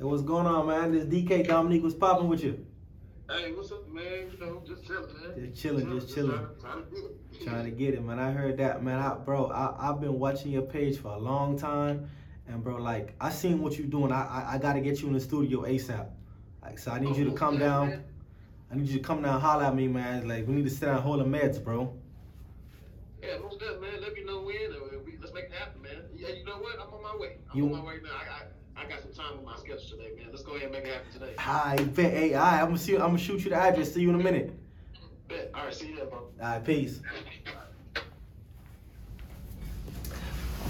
And what's going on, man? This DK Dominique, was popping with you? Hey, what's up, man? You know, just chilling, man. Just chilling. Trying to get it, man. I heard that, man. I've been watching your page for a long time, and bro, like, I seen what you doing. I gotta get you in the studio ASAP. Like, so I need you to come down. Man. I need you to come down, and holler at me, man. Like, we need to sit down, and hold the meds, bro. Yeah, most definitely, man. Let me know when, and let's make it happen, man. Yeah, you know what? I'm on my way. On my way now. I got some time on my schedule today, man. Let's go ahead and make it happen today. All right, I'm gonna shoot you the address. See you in a minute. Bet. All right, see you there, bro. All right, peace.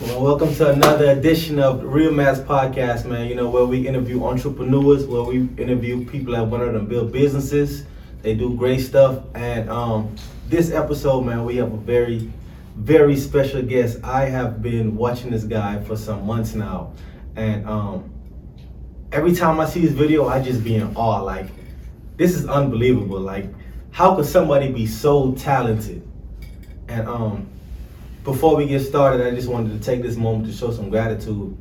Well, welcome to another edition of Real Mass Podcast, man. You know, where we interview entrepreneurs, where we interview people that want to build businesses. They do great stuff. And this episode, man, we have a very, very special guest. I have been watching this guy for some months now. And every time I see his video, I just be in awe. Like, this is unbelievable. Like, how could somebody be so talented? And before we get started, I just wanted to take this moment to show some gratitude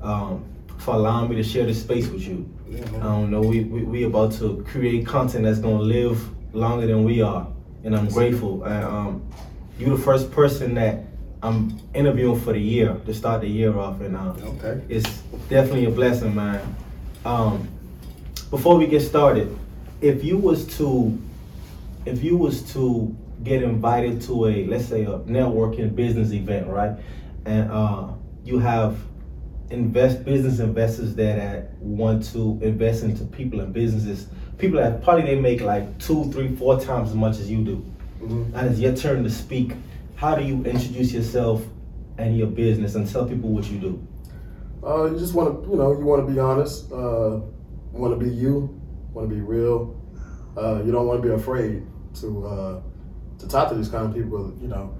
for allowing me to share this space with you. We about to create content that's gonna live longer than we are, and I'm grateful. And you're the first person that I'm interviewing for the year, to start the year off, and it's definitely a blessing, man. Before we get started, if you was to get invited to a, let's say, a networking business event, right? And you have business investors that want to invest into people and businesses. People that probably they make like 2, 3, 4 times as much as you do. Mm-hmm. And it's your turn to speak. How do you introduce yourself and your business and tell people what you do? You just want to, you want to be honest. Want to be you. Want to be real. You don't want to be afraid to talk to these kind of people. You know,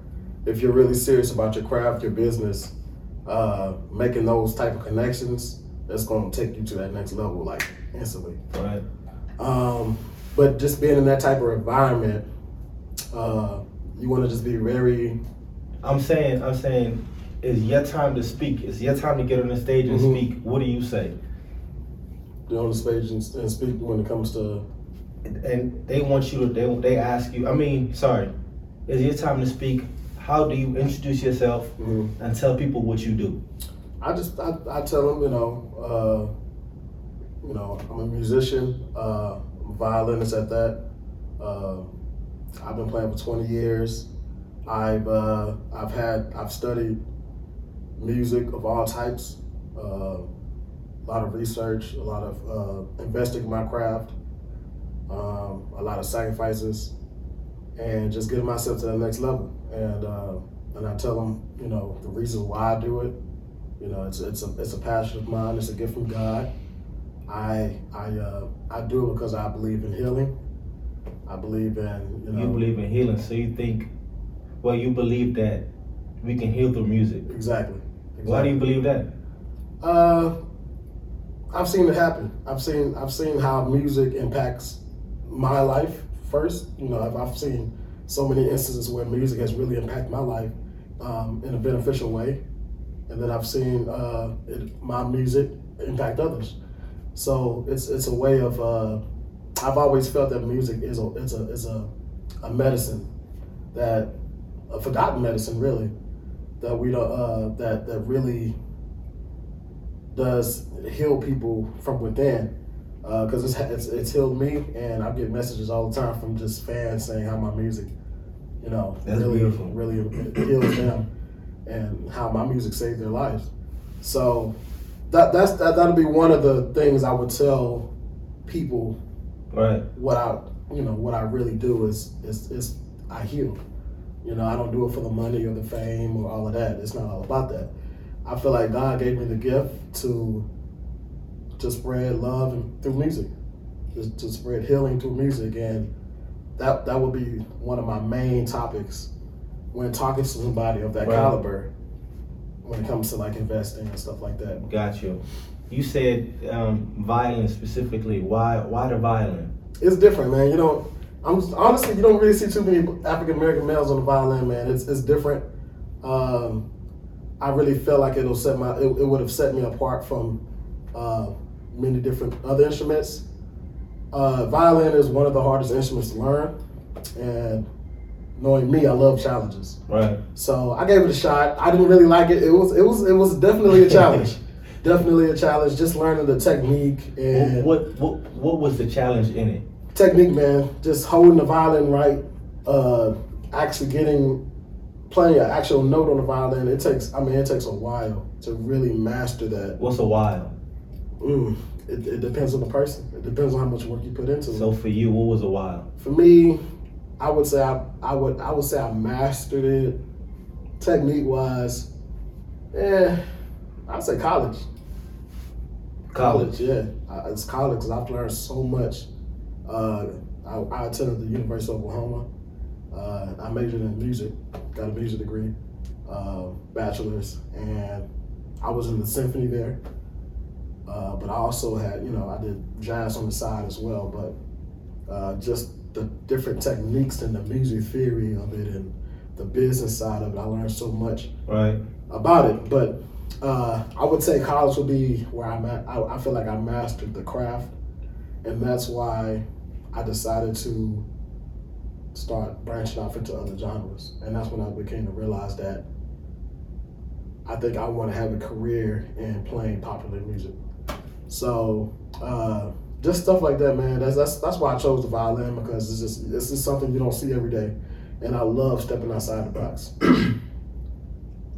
if you're really serious about your craft, your business, making those type of connections, that's going to take you to that next level, like, instantly. Right. But just being in that type of environment, you want to just be very. I'm saying, it's your time to speak. It's your time to get on the stage and speak. What do you say? Get on the stage and speak when it comes to. And they want you to. They ask you. It's your time to speak. How do you introduce yourself and tell people what you do? I tell them, I'm a musician, violinist at that. I've been playing for 20 years. I've studied music of all types. A lot of research, a lot of investing in my craft, a lot of sacrifices, and just getting myself to the next level. And I tell them, the reason why I do it. It's a passion of mine. It's a gift from God. I do it because I believe in healing. I believe in, You believe in healing, so you believe that we can heal through music. Exactly. Why do you believe that? I've seen it happen. I've seen how music impacts my life first. I've seen so many instances where music has really impacted my life in a beneficial way. And then I've seen my music impact others. So it's a way of, I've always felt that music is a medicine, that a forgotten medicine, really, that we don't that really does heal people from within, because it's healed me, and I get messages all the time from just fans saying how my music, that's really beautiful. Really heals them, and how my music saved their lives. So that'll be one of the things I would tell people. Right. What I really do is I heal. I don't do it for the money or the fame or all of that. It's not all about that. I feel like God gave me the gift to spread love through music, to spread healing through music, and that would be one of my main topics when talking to somebody of that caliber when it comes to like investing and stuff like that. Got you. You said violin specifically. Why the violin? It's different, man. Honestly, you don't really see too many African American males on the violin, man. It's different. I really felt like it would have set me apart from many different other instruments. Violin is one of the hardest instruments to learn, and knowing me, I love challenges. Right. So I gave it a shot. I didn't really like it. It was definitely a challenge. Just learning the technique and what was the challenge in it? Technique, man. Just holding the violin right. Actually playing an actual note on the violin. It takes a while to really master that. What's a while? It depends on the person. It depends on how much work you put into it. So for you, what was a while? For me, I would say I would say I mastered it technique wise. I'd say college. College, yeah. It's college because I've learned so much. I attended the University of Oklahoma. I majored in music, got a music degree, bachelor's, and I was in the symphony there. But I also had, I did jazz on the side as well, but just the different techniques and the music theory of it and the business side of it, I learned so much about it. But I would say college would be where I'm at. I feel like I mastered the craft, and that's why I decided to start branching off into other genres. And that's when I became to realize that I think I want to have a career in playing popular music. So just stuff like that, man. That's why I chose the violin, because it's just something you don't see every day. And I love stepping outside the box.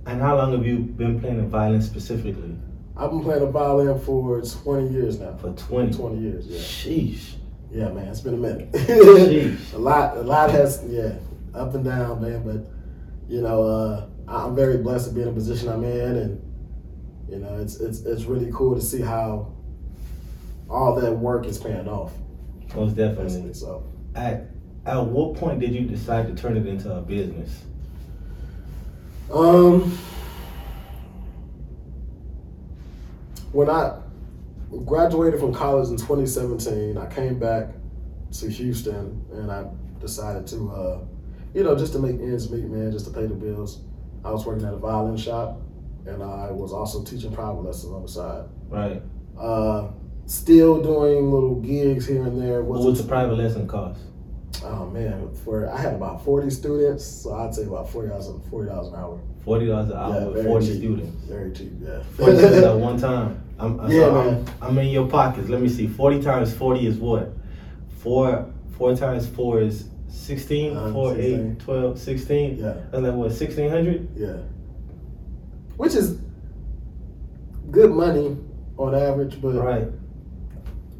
And how long have you been playing the violin specifically? I've been playing the violin for 20 years now. For 20? 20 years, yeah. Sheesh. Yeah, man, it's been a minute. Jeez. A lot has, up and down, man. But I'm very blessed to be in the position I'm in, and it's really cool to see how all that work is paying off. Most definitely. So, at what point did you decide to turn it into a business? When I graduated from college in 2017. I came back to Houston, and I decided to, just to make ends meet, man, just to pay the bills. I was working at a violin shop, and I was also teaching private lessons on the side. Right. Still doing little gigs here and there. What was the private lesson cost? Oh man, I had about 40 students, so I'd say about $40 an hour. $40 an hour with 40 cheap. Students. Very cheap, yeah. 40 students at one time. I'm in your pockets. Let me see. 40 times 40 is what? 4 times 4 is 16. 4, 16. 8, 12, 16. Yeah. That's like what, 1,600? Yeah. Which is good money on average, but right.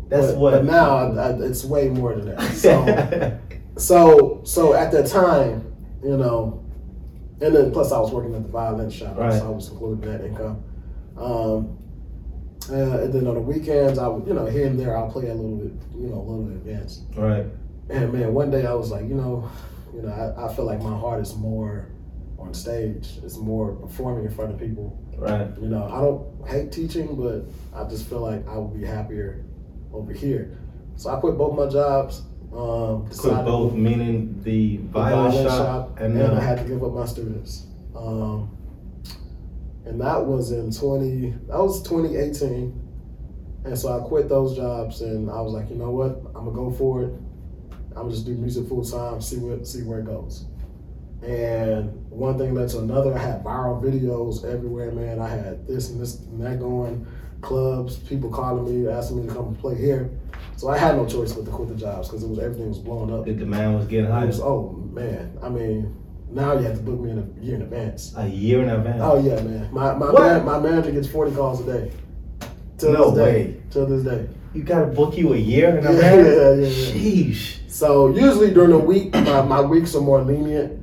That's but, what. But now it's way more than that. So, so at that time, and then plus I was working at the violin shop, right. So I was including that income. And then on the weekends, I would, here and there, I'll play a little bit, little events. Right. And man, one day I was like, I feel like my heart is more on stage. It's more performing in front of people. Right. I don't hate teaching, but I just feel like I would be happier over here. So I quit both my jobs. Quit both, meaning the violin shop, and I had to give up my students. And that was in 2018. And so I quit those jobs, and I was like, you know what? I'm gonna go for it. I'm gonna just do music full time, see where it goes. And one thing led to another. I had viral videos everywhere, man. I had this and that going, clubs, people calling me, asking me to come play here. So I had no choice but to quit the jobs because everything was blowing up. The demand was getting high. Oh man, now you have to book me in a year in advance. A year in advance? Oh, yeah, man. My manager gets 40 calls a day. Till this day. You got to book you a year in advance? Yeah. Sheesh. So usually during the week, my weeks are more lenient.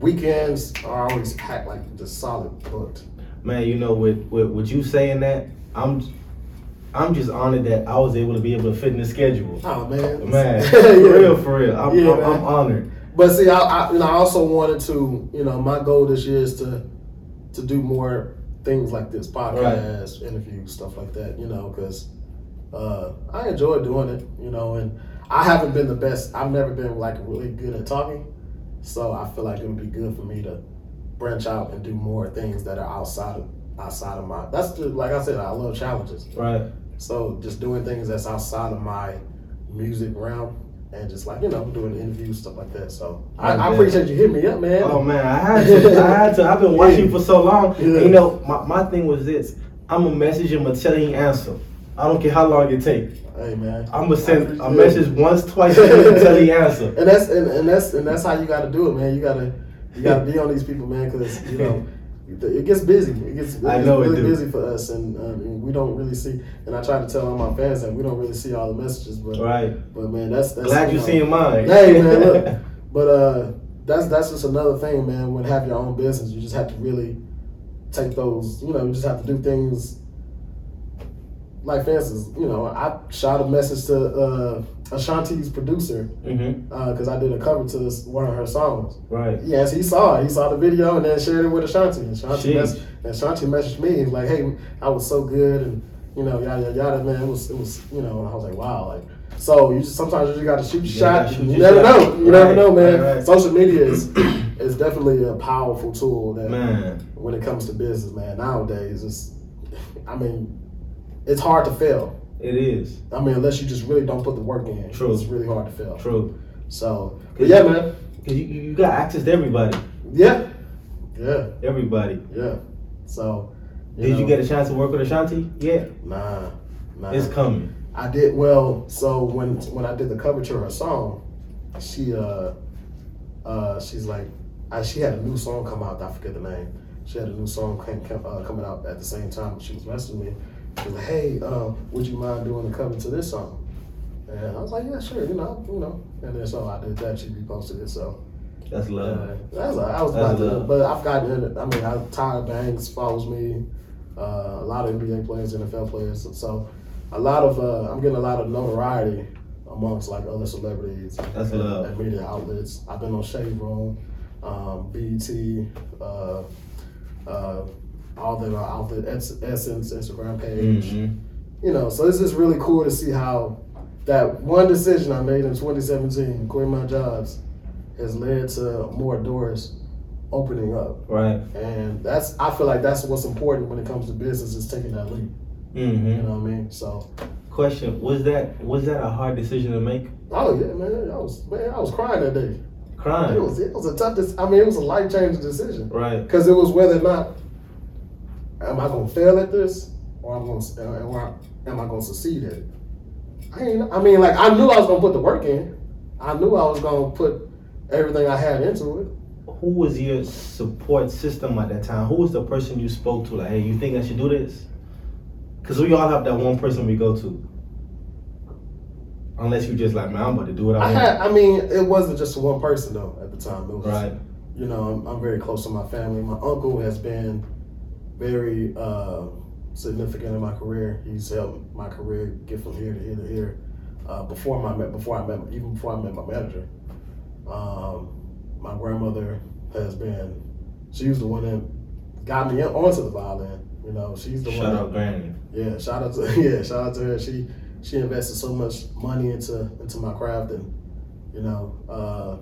Weekends are always packed, like just solid booked. Man, with you saying that, I'm just honored that I was able to fit in the schedule. Oh, man. Man, for real. I'm honored. But see, I also wanted to, my goal this year is to do more things like this, podcasts, interviews, stuff like that, because I enjoy doing it, and I haven't been the best. I've never been like really good at talking. So I feel like it would be good for me to branch out and do more things that are outside of my, like I said, I love challenges. Right. So just doing things that's outside of my music realm and just like, you know, doing interviews, stuff like that. So I appreciate you hitting me up, man. Oh man, I had to. I've been watching you for so long. Yeah. And, you know, my thing was this. I'm gonna message him until he answer. I don't care how long it takes. Hey man, I'm gonna send a message once, twice until he answer. And that's how you gotta do it, man. You gotta be on these people, man, because you know it gets busy. It gets really busy for us, and we don't really see. And I try to tell all my fans that we don't really see all the messages, but right. But man, that's glad you're seeing mine. Hey man, look, but that's just another thing, man. When have your own business, you just have to really take those. You know, you just have to do things. Like, for instance, you know, I shot a message to Ashanti's producer because I did a cover to one of her songs. Right. Yes, he saw the video and then shared it with Ashanti. And Ashanti messaged me and like, hey, I was so good and, you know, yada, yada, man. It was you know, I was like, wow. Like, so you just, sometimes you just got to shoot your shot. You never know. You never know, man. Right. Social media is definitely a powerful tool that, when it comes to business, man. Nowadays, it's hard to fail. It is. I mean, unless you just really don't put the work in. True. It's really hard to fail. True. So, man. Because you got access to everybody. Yeah. Yeah. Everybody. Yeah. So, Did you get a chance to work with Ashanti? Yeah. Nah. It's coming. I did. Well, so when I did the cover to her song, she's like, she had a new song come out. I forget the name. She had a new song coming out at the same time. She was messaging me. She was like, hey, would you mind doing the cover to this song? And I was like, yeah, sure, you know. And then so I did that. She reposted it, so. That's love. I've gotten it. I mean, Tyra Banks follows me. A lot of NBA players, NFL players. So a lot of, I'm getting a lot of notoriety amongst like other celebrities. That's love. And media outlets. I've been on Shade Room, BET, all the Essence Instagram page, you know. So it's just really cool to see how that one decision I made in 2017, quitting my jobs, has led to more doors opening up. Right. And I feel like that's what's important when it comes to business is taking that leap. Mm-hmm. You know what I mean? So. Question: Was that a hard decision to make? Oh yeah, man. I was crying that day. Crying. It was a tough. I mean, it was a life changing decision. Right. Because it was whether or not. Am I gonna fail at this, or am I gonna succeed at it? I mean, I knew I was gonna put the work in. I knew I was gonna put everything I had into it. Who was your support system at that time? Who was the person you spoke to? Like, hey, you think I should do this? Because we all have that one person we go to. Unless you just like, man, I'm about to do what I want. It wasn't just one person though at the time. It was, right. You know, I'm very close to my family. My uncle has been very significant in my career. He's helped my career get from here to here to here. Before I met my manager, my grandmother she was the one that got me onto the violin. You know, she's the one. Shout out Granny. Yeah, shout out to her. She invested so much money into my craft, and you know,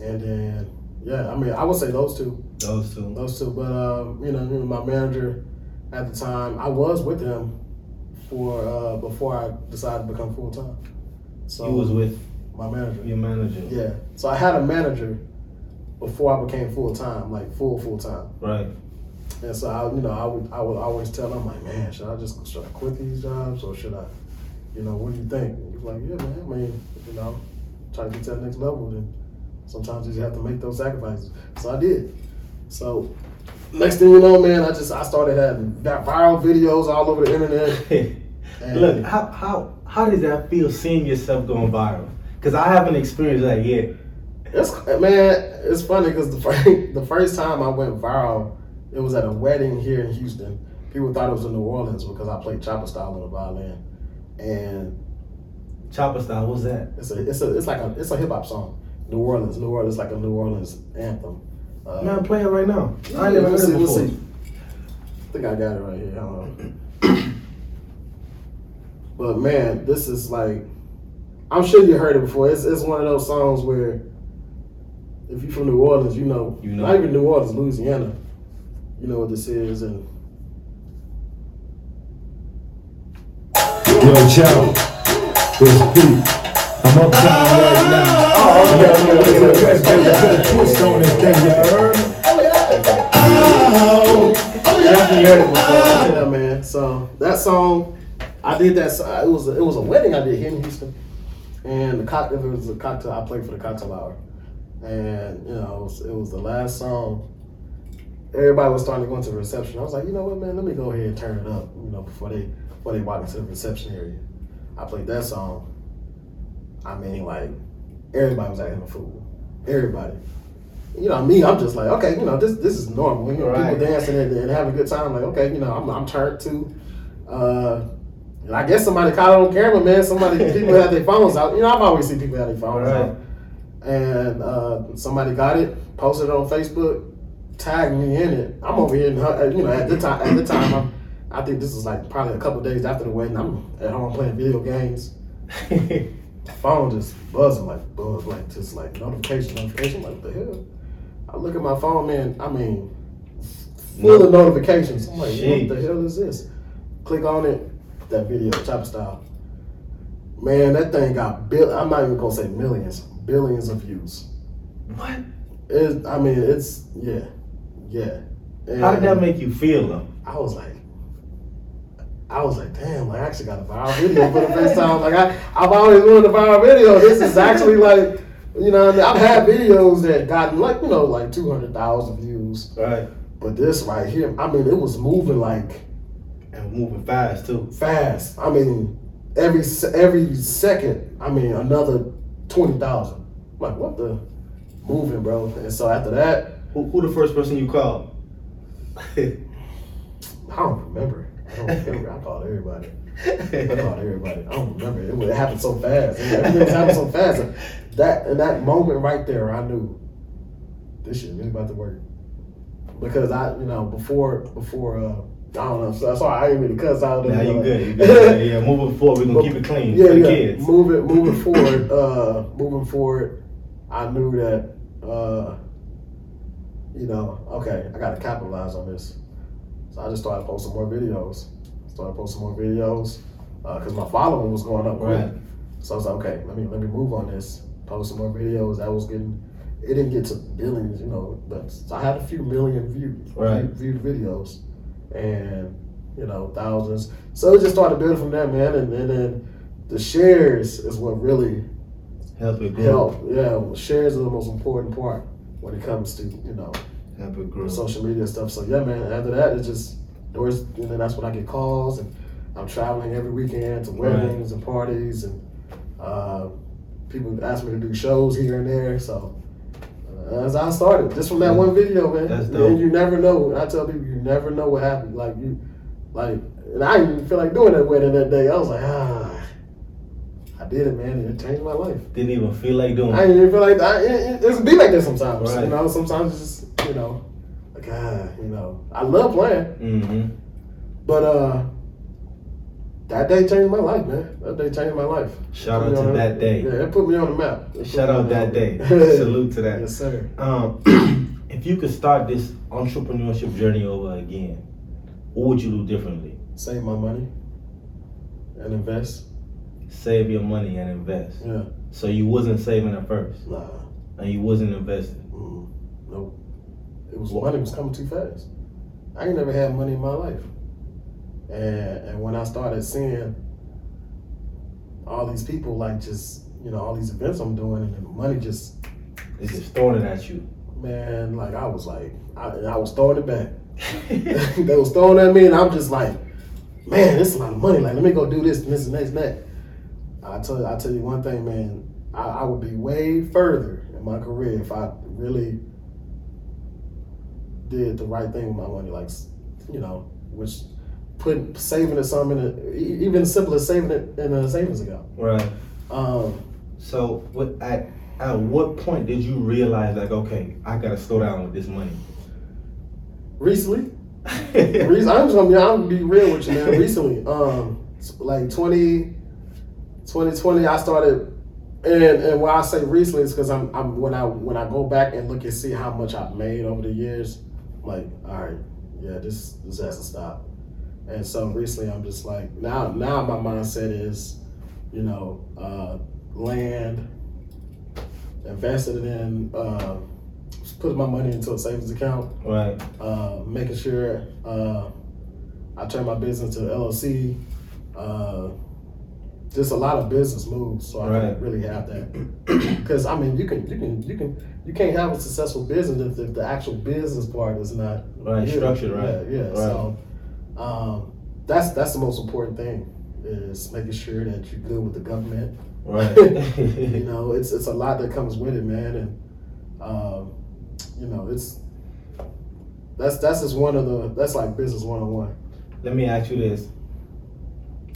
and then. Yeah, I mean, I would say those two. But, you know, my manager at the time, I was with him for before I decided to become full-time. So he was with? My manager. Your manager. Yeah. So I had a manager before I became full-time, like full-time. Right. And so, I would always tell him, like, man, should I quit these jobs or should I, you know, what do you think? And he was like, yeah, man, I mean, you know, try to get to that next level then. Sometimes you just have to make those sacrifices. So I did. So next thing you know, man, I started having that viral videos all over the internet. Look, how does that feel seeing yourself going viral? Because I haven't experienced that yet. It's funny because the first time I went viral, it was at a wedding here in Houston. People thought it was in New Orleans because I played chopper style on the violin. And chopper style, what's that? It's a hip hop song. New Orleans, like a New Orleans anthem. Man, play it right now. I never heard it before. I think I got it right here. But man, this is like, I'm sure you heard it before. It's one of those songs where, if you're from New Orleans, you know, not even New Orleans, Louisiana, you know what this is. And show. It's deep. I'm uptown right now. Oh, yeah. Twist on this thing, you heard? Oh, yeah. You heard it before. Yeah, man. So that song, I did that. It was a wedding I did here in Houston, and it was a cocktail. I played for the cocktail hour, and you know it was the last song. Everybody was starting to go into the reception. I was like, you know what, man, let me go ahead and turn it up, you know, before they walk into the reception area. I played that song. I mean, like, everybody was acting a fool. Everybody. You know, me, I'm just like, okay, you know, this is normal. You know, right. People dancing and having a good time. Like, okay, you know, I'm turned too. And I guess somebody caught it on camera, man. People had their phones out. You know, I've always seen people had their phones right. out. And somebody got it, posted it on Facebook. Tagged me in it. I'm over here, you know, at the time, I think this was like probably a couple of days after the wedding. I'm at home playing video games. The phone just buzzing, like buzz, like just like notification. I'm like, what the hell? I look at my phone, man. I mean, full of notifications. I'm like, what the hell is this? Click on it. That video, Chopper Style. Man, that thing got I'm not even gonna say millions, billions of views. What? Yeah. And how did that make you feel though? I was like, damn, I actually got a viral video for the first time. Like I've always wanted a viral video. This is actually like, you know, I've had videos that gotten like, you know, like 200,000 views. Right. But this right here, I mean, it was moving like. And moving fast too. Fast. I mean, every second, I mean, another 20,000. I'm like, what the? Moving, bro. And so after that. Who the first person you called? I don't remember. I called everybody. I don't remember. It happened so fast. Everything happened so fast. And that moment right there, I knew this shit really about to work. Because I, you know, before I don't know. So that's why I ain't really cuss out there. Nah, you good. Yeah, moving forward, we're gonna keep it clean. Yeah, for the kids. Moving forward. I knew that, you know, okay, I got to capitalize on this. So I just started posting more videos. Because my following was going up. Right. So I was like, okay, let me move on this. Post some more videos. That was getting, it didn't get to billions, you know, but so I had a few million viewed videos and, you know, thousands. So it just started building from there, man. And then the shares is what really, Help, shares are the most important part when it comes to, you know, social media stuff. So yeah, man, after that, it's just doors, and then that's when I get calls, and I'm traveling every weekend to weddings and parties, and people ask me to do shows here and there. So as I started, just from that one video, man. That's dope. And you never know. I tell people, you never know what happened. And I didn't even feel like doing that wedding that day. I was like, I did it, man, and it changed my life. Didn't even feel like doing it. I didn't even feel like that. It be like that sometimes, right. You know. Sometimes it's just, you know, like, you know. I love playing, but that day changed my life, man. That day changed my life. Shout out to that day. Yeah, it put me on the map. Shout out that day. Salute to that. Yes, sir. If you could start this entrepreneurship journey over again, what would you do differently? Save my money and invest. Save your money and invest. Yeah. So you wasn't saving at first. Nah. And you wasn't investing. Nope. Money was coming too fast. I ain't never had money in my life. And when I started seeing all these people, like just, you know, all these events I'm doing, and the money just. It's just throwing it at you. Man, like I was like, I was throwing it back. They was throwing at me, and I'm just like, man, this is a lot of money. Like, let me go do this and this and this and that. I tell you one thing, man. I would be way further in my career if I really did the right thing with my money, like, you know, which saving it some in a, even simpler saving it in a savings account. Right. So at what point did you realize, like, okay, I gotta slow down with this money? Recently. I'm gonna be real with you, man. Recently, like 2020, I started, and when I say recently, it's because I'm when I go back and look and see how much I've made over the years, I'm like, all right, yeah, this has to stop. And so recently I'm just like, now my mindset is, you know, land, invested in, putting my money into a savings account. Right. Making sure I turn my business to LLC. Just a lot of business moves, so I didn't really have that. Because I mean, you can't have a successful business if the actual business part is not structured, right? Yeah. Right. So that's the most important thing, is making sure that you're good with the government. Right. You know, it's a lot that comes with it, man, and you know, it's that's just one of the like business 101. Let me ask you this.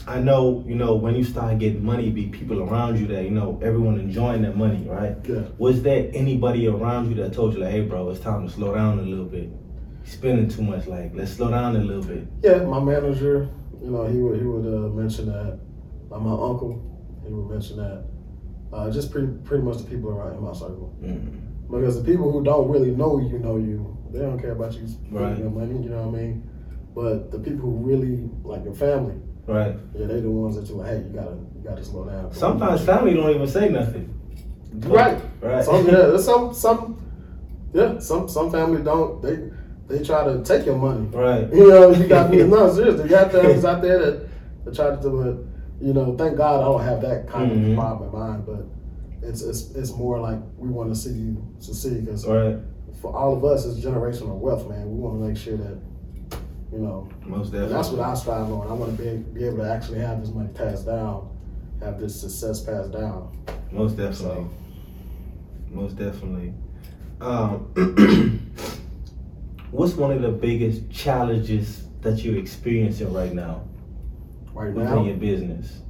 I know, you know, when you start getting money, be people around you that, you know, everyone enjoying their money, right? Yeah. Was there anybody around you that told you, like, hey, bro, it's time to slow down a little bit? You're spending too much, like, let's slow down a little bit. Yeah, my manager, you know, he would mention that. My uncle, he would mention that. Just pretty much the people around in my circle. Mm-hmm. Because the people who don't really know you, they don't care about you spending your money, you know what I mean? But the people who really, like your family, right. Yeah, they the ones that you like, hey, you gotta slow down. Sometimes family don't even say nothing. Right. Right. Some family don't. They try to take your money. Right. You know, you got me. No, seriously, you got families out there that try to do it. You know, thank God I don't have that kind of problem in mind. But it's more like we want to see you succeed, because for all of us, it's generational wealth, man. We want to make sure that. You know, most definitely. That's what I strive on. I want to be able to actually have this money passed down, have this success passed down. Most definitely. So. Most definitely. What's one of the biggest challenges that you're experiencing right now? Within your business?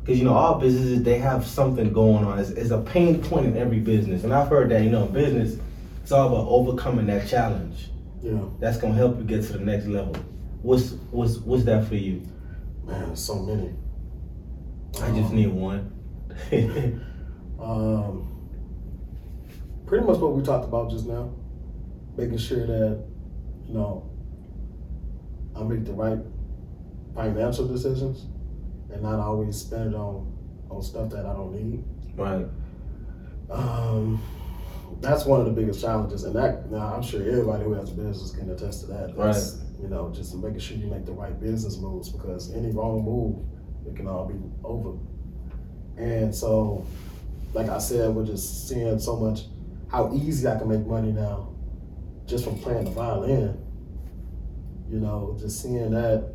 Because, you know, all businesses, they have something going on. It's a pain point in every business. And I've heard that, you know, in business, it's all about overcoming that challenge. Yeah, that's gonna help you get to the next level. What's that for you? Man, so many. I just need one. Pretty much what we talked about just now, making sure that, you know, I make the right financial decisions and not always spend it on stuff that I don't need. Right. That's one of the biggest challenges, and that now I'm sure everybody who has a business can attest to that. That's, you know, just making sure you make the right business moves, because any wrong move, it can all be over. And so, like I said, we're just seeing so much how easy I can make money now, just from playing the violin. You know, just seeing that,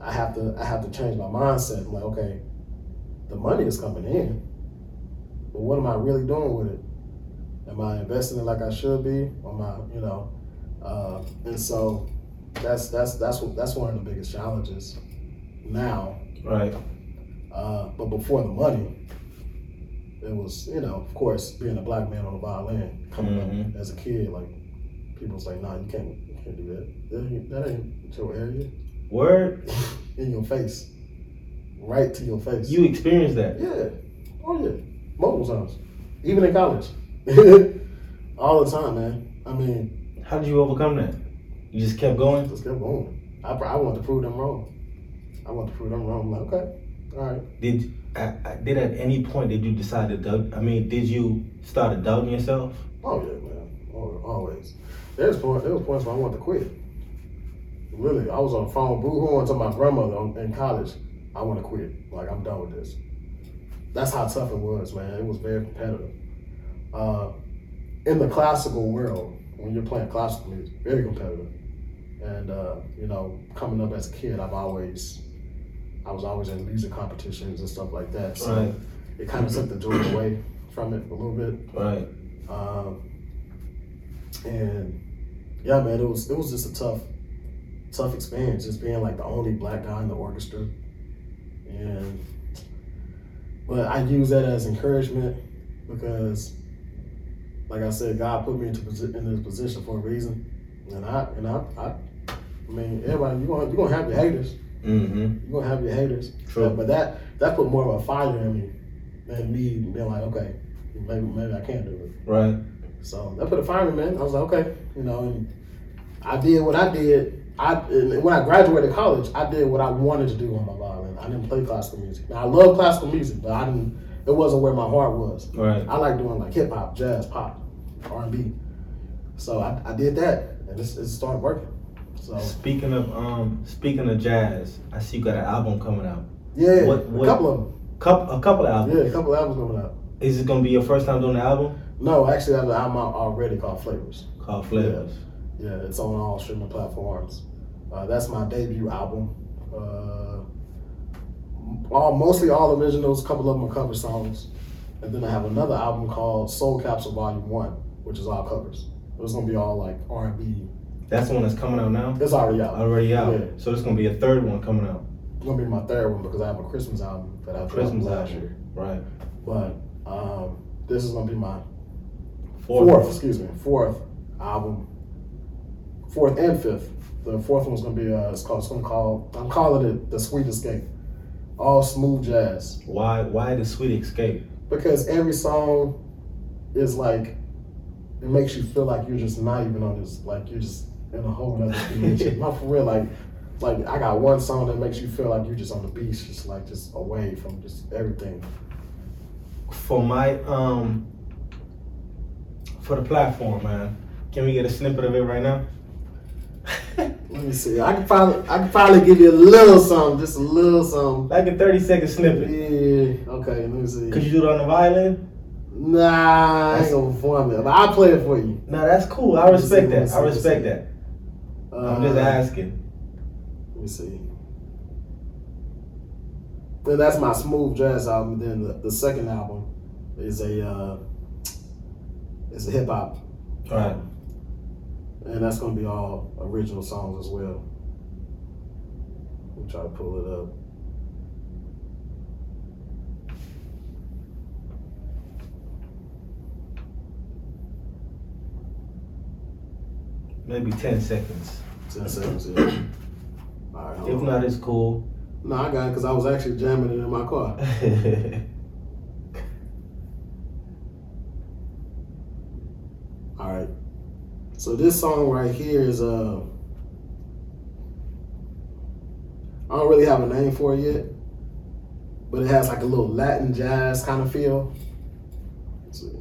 I have to change my mindset. I'm like, okay, the money is coming in, but what am I really doing with it? Am I investing it like I should be? Or am I, you know? And so that's one of the biggest challenges now. Right. But before the money, it was, you know, of course, being a black man on a violin, coming up as a kid, like, people was like, nah, you can't do that. That ain't your area. Word? In your face. Right to your face. You experienced that? Yeah. Oh, yeah. Multiple times. Even in college. All the time, man. I mean, how did you overcome that? You just kept going? Just kept going. I wanted to prove them wrong. I'm like, okay, all right. Did at any point did you decide to doubt? I mean, did you start doubting yourself? Oh yeah, man. Always. There was points where I wanted to quit. Really, I was on the phone boo-hooing to my grandmother in college. I want to quit. Like, I'm done with this. That's how tough it was, man. It was very competitive. In the classical world, when you're playing classical music, very competitive. And, you know, coming up as a kid, I was always in music competitions and stuff like that. So it kind of took the joy away from it a little bit. Right. And yeah, man, it was just a tough experience, just being like the only black guy in the orchestra. And, but I use that as encouragement, because, like I said, God put me in this position for a reason, and I mean, everybody, you're gonna have your haters, you're gonna have your haters. True. But that put more of a fire in me than me being like, okay, maybe I can't do it. Right. So that put a fire in me, man. I was like, okay, you know, and I did what I did When I graduated college, I did what I wanted to do on my violin. I didn't play classical music. Now, I love classical music, but it wasn't where my heart was. Right. I like doing hip hop, jazz, pop, R&B. So I did that, and it started working. So speaking of jazz, I see you got an album coming out. Yeah, what, a couple of albums. Yeah, a couple of albums coming out. Is it gonna be your first time doing the album? No, actually, I have an album out already called Flavors. Yeah, it's on all streaming platforms. That's my debut album. Mostly all originals, a couple of them are cover songs. And then I have another album called Soul Capsule Volume 1, which is all covers. It's going to be all R&B. That's the one that's coming out now? It's already out. Yeah. So there's going to be a third one coming out. It's going to be my third one because I have a Christmas album that I dropped last year. Right. But this is going to be my fourth album. Fourth and fifth. The fourth one's going to be, I'm calling it The Sweet Escape. All smooth jazz. Why The Sweet Escape? Because every song is it makes you feel like you're just not even on this, you're just in a whole nother dimension. Not for real, I got one song that makes you feel like you're just on the beach, just away from just everything. For my, for the platform, man, can we get a snippet of it right now? Let me see. I can probably give you a little something. Like a 30-second snippet. Yeah. Okay. Let me see. Could you do it on the violin? Nah, I ain't gonna perform it. But I'll play it for you. Nah, that's cool. I respect that. I'm just asking. Let me see. Then that's my smooth jazz album. Then the second album is a hip hop. All right. And that's going to be all original songs as well. We'll try to pull it up. Maybe 10 seconds. 10 seconds, yeah. All right, if not, it's cool. No, I got it because I was actually jamming it in my car. All right. So this song right here is I don't really have a name for it yet, but it has a little Latin jazz kind of feel. Let's see.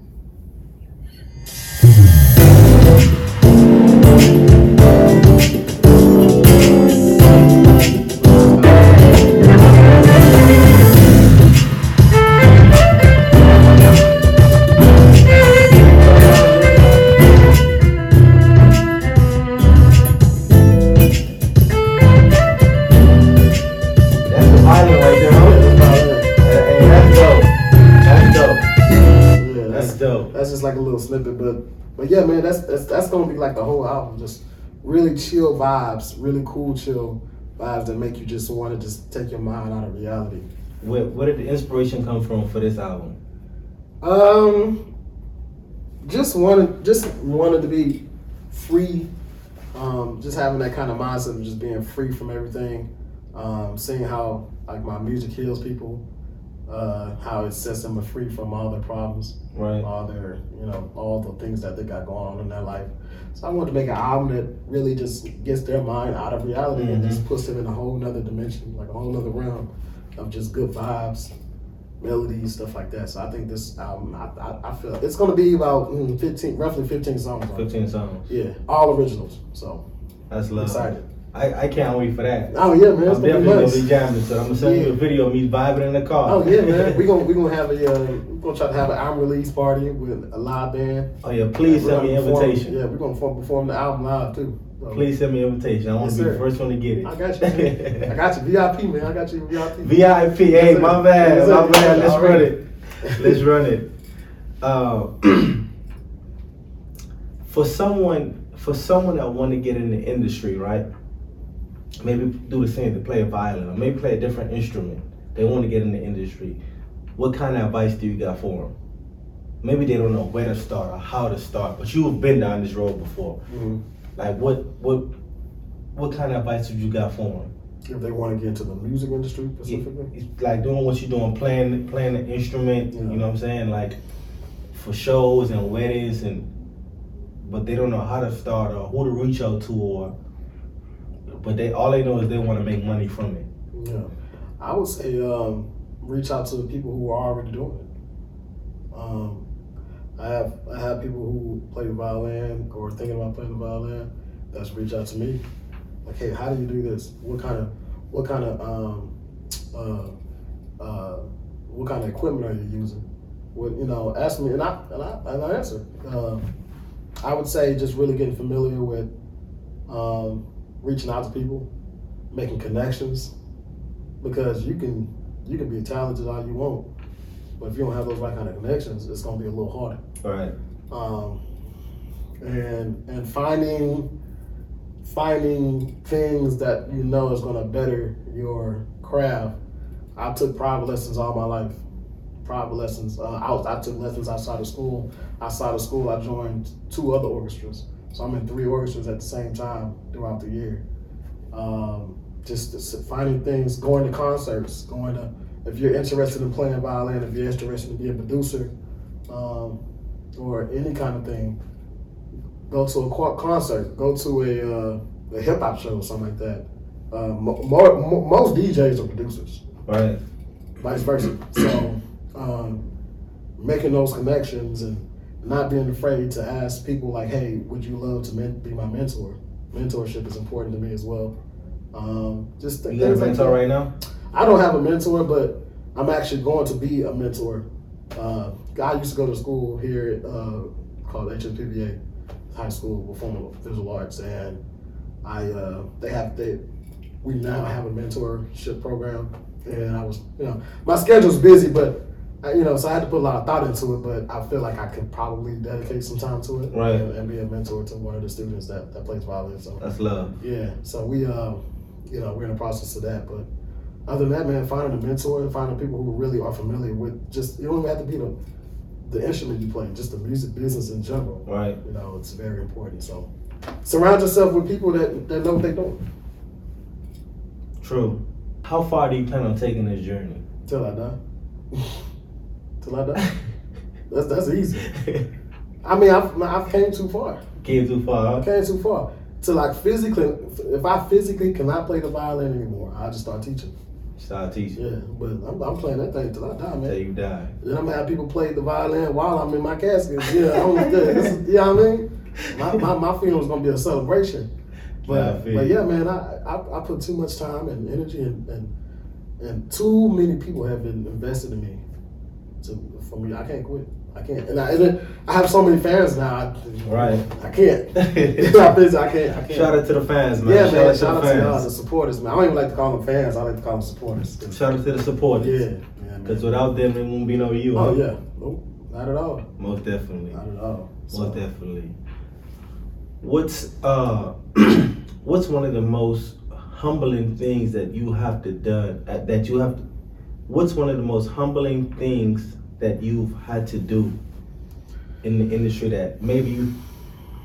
But yeah, man, that's gonna be the whole album, just really chill vibes, really cool chill vibes that make you just want to just take your mind out of reality. Where did the inspiration come from for this album? Just wanted to be free, just having that kind of mindset of just being free from everything, seeing how my music heals people. How it sets them free from all their problems, right? All their, all the things that they got going on in their life. So I wanted to make an album that really just gets their mind out of reality and just puts them in a whole nother dimension, a whole nother realm of just good vibes, melodies, stuff like that. So I think this album, I feel it's going to be about roughly 15 songs. 15 songs. Yeah, all originals. So that's love. Excited. I can't wait for that. Oh yeah, man! I'm definitely gonna be jamming. So I'm gonna send you a video of me vibing in the car. Oh yeah, man! we gonna have we're gonna try to have an album release party with a live band. Oh yeah, please send me an invitation. Yeah, we're gonna perform the album live too. So, please send me an invitation. I want to be the first one to get it. I got you. Man. I got you. VIP, man. I got you. VIP. Hey, my bad. Yes, my bad. Let's run it. Let's run it. For someone that want to get in the industry, right? Maybe do the same to play a violin or maybe play a different instrument. They want to get in the industry. What kind of advice do you got for them? Maybe they don't know where to start or how to start, but you have been down this road before. Mm-hmm. What kind of advice have you got for them? If they want to get into the music industry specifically? It's doing what you're doing, playing the instrument, you know what I'm saying? For shows and weddings, but they don't know how to start or who to reach out to or but they all they know is they want to make money from it. Yeah, I would say reach out to the people who are already doing it. I have people who play the violin or thinking about playing the violin that's reach out to me. Like, hey, how do you do this? What kind of equipment are you using? What, you know, ask me, and I answer. I would say just really getting familiar with reaching out to people, making connections, because you can be talented all you want, but if you don't have those right kind of connections, it's gonna be a little harder. All right. And finding things that you know is gonna better your craft. I took private lessons all my life. Private lessons. I took lessons outside of school. Outside of school, I joined 2 other orchestras. So I'm in 3 orchestras at the same time throughout the year. Just finding things, going to concerts, if you're interested in playing violin, if you're interested in being a producer, or any kind of thing, go to a concert, go to a hip hop show or something like that. Most DJs are producers. Right. Vice versa. So making those connections and not being afraid to ask people like, hey, would you love to be my mentor? Mentorship is important to me as well. Just think. You got a mentor right now? I don't have a mentor, but I'm actually going to be a mentor. I used to go to school here called HCPBA, High School Performing Visual Arts, and we now have a mentorship program. And I was, my schedule's busy, but so I had to put a lot of thought into it, but I feel like I could probably dedicate some time to it, right, and be a mentor to one of the students that plays violin. So that's love. Yeah. So we, we're in the process of that. But other than that, man, finding a mentor, finding people who really are familiar with just, you don't even have to be the instrument you play, just the music business in general. Right. It's very important. So surround yourself with people that know what they're doing. True. How far do you plan on taking this journey? Till I die. Till I die. That's easy. I mean, I've came too far. Came too far. I came too far. Till I physically, if I physically cannot play the violin anymore, I just start teaching. Start teaching. Yeah, but I'm playing that thing till I die, man. Till you die. Then I'm gonna have people play the violin while I'm in my casket. Yeah, you know what I mean? My funeral's gonna be a celebration. But yeah, man, I put too much time and energy and too many people have been invested in me. For me, I can't quit. I can't. And I have so many fans now. I can't. I can't. Shout out to the fans, man. Yeah, man. Shout out to the supporters, man. I don't even like to call them fans. I like to call them supporters. Shout out to the supporters. Yeah. Because without them, there won't be no you. Oh, huh? Yeah. Nope. Not at all. Most definitely. Not at all. Most definitely. What's one of the most humbling things that you have to done that you have? What's one of the most humbling things that you've had to do in the industry that maybe you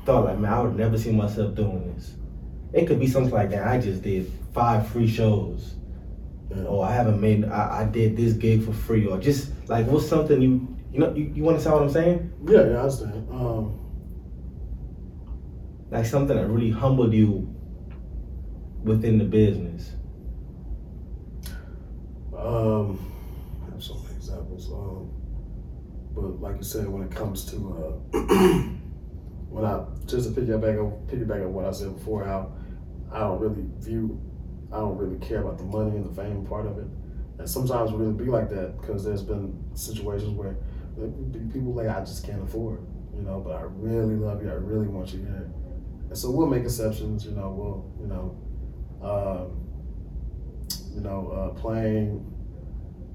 thought like, man, I would never see myself doing this? It could be something like that. I just did 5 free shows, or I did this gig for free, or just like what's something you want to see what I'm saying? Yeah, I understand. Like something that really humbled you within the business. I have so many examples. But like you said, when it comes to piggyback on what I said before, how I don't really care about the money and the fame part of it. And sometimes it really be like that because there's been situations where there be people like I just can't afford, but I really love you, I really want you here. And so we'll make exceptions, playing,